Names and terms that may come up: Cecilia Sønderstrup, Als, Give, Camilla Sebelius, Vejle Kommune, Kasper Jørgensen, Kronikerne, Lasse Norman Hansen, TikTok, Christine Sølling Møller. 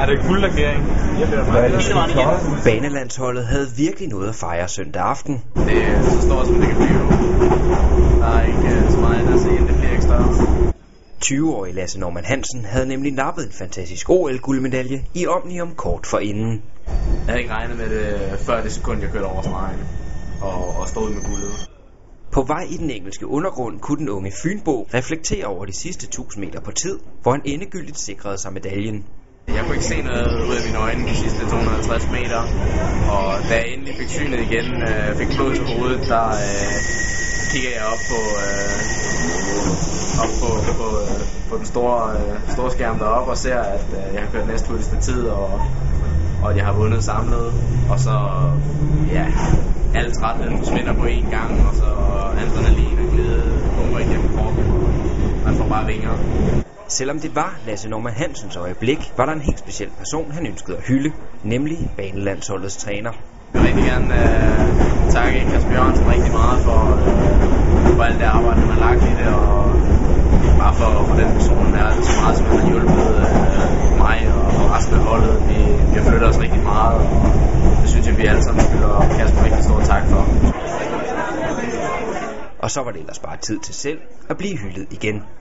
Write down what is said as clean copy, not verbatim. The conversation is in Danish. Er det fuld agering? Banelandsholdet havde virkelig noget at fejre søndag aften. Det er så stort, som det kan blive. Der er ikke så meget at se, end det bliver ikke større. 20-årige Lasse Norman Hansen havde nemlig nappet en fantastisk OL-guldmedalje i Omnium kort forinden. Jeg havde ikke regnet med det før det sekund, jeg kørte over stregen og stod med guldet. På vej i den engelske undergrund kunne den unge Fynbo reflektere over de sidste 1000 meter på tid, hvor han endegyldigt sikrede sig medaljen. Jeg kunne ikke se noget ud af mine øjne de sidste 250 meter, og da jeg endelig fik synet igen, fik blod til hovedet, der kiggede jeg op på den store skærm deroppe og ser, at jeg har kørt næsten hurtigste tid, og jeg har vundet samlet, og så ja, alle trætheden forsvinder på én gang, og så adrenalin og glæde kommer igennem kroppen, man får bare vinger. Selvom det var Lasse Norman Hansens øjeblik, var der en helt speciel person, han ønskede at hylde, nemlig banelandsholdets træner. Jeg vil rigtig gerne takke Kasper Jørgensen rigtig meget for alt det arbejde, han har lagt i det, og bare for den person, der er så meget, som han har hjulpet mig og resten af holdet. Vi har flyttet os rigtig meget, og det synes jeg, vi alle sammen skylder Kasper rigtig stor tak for. Og så var det ellers bare tid til selv at blive hyldet igen.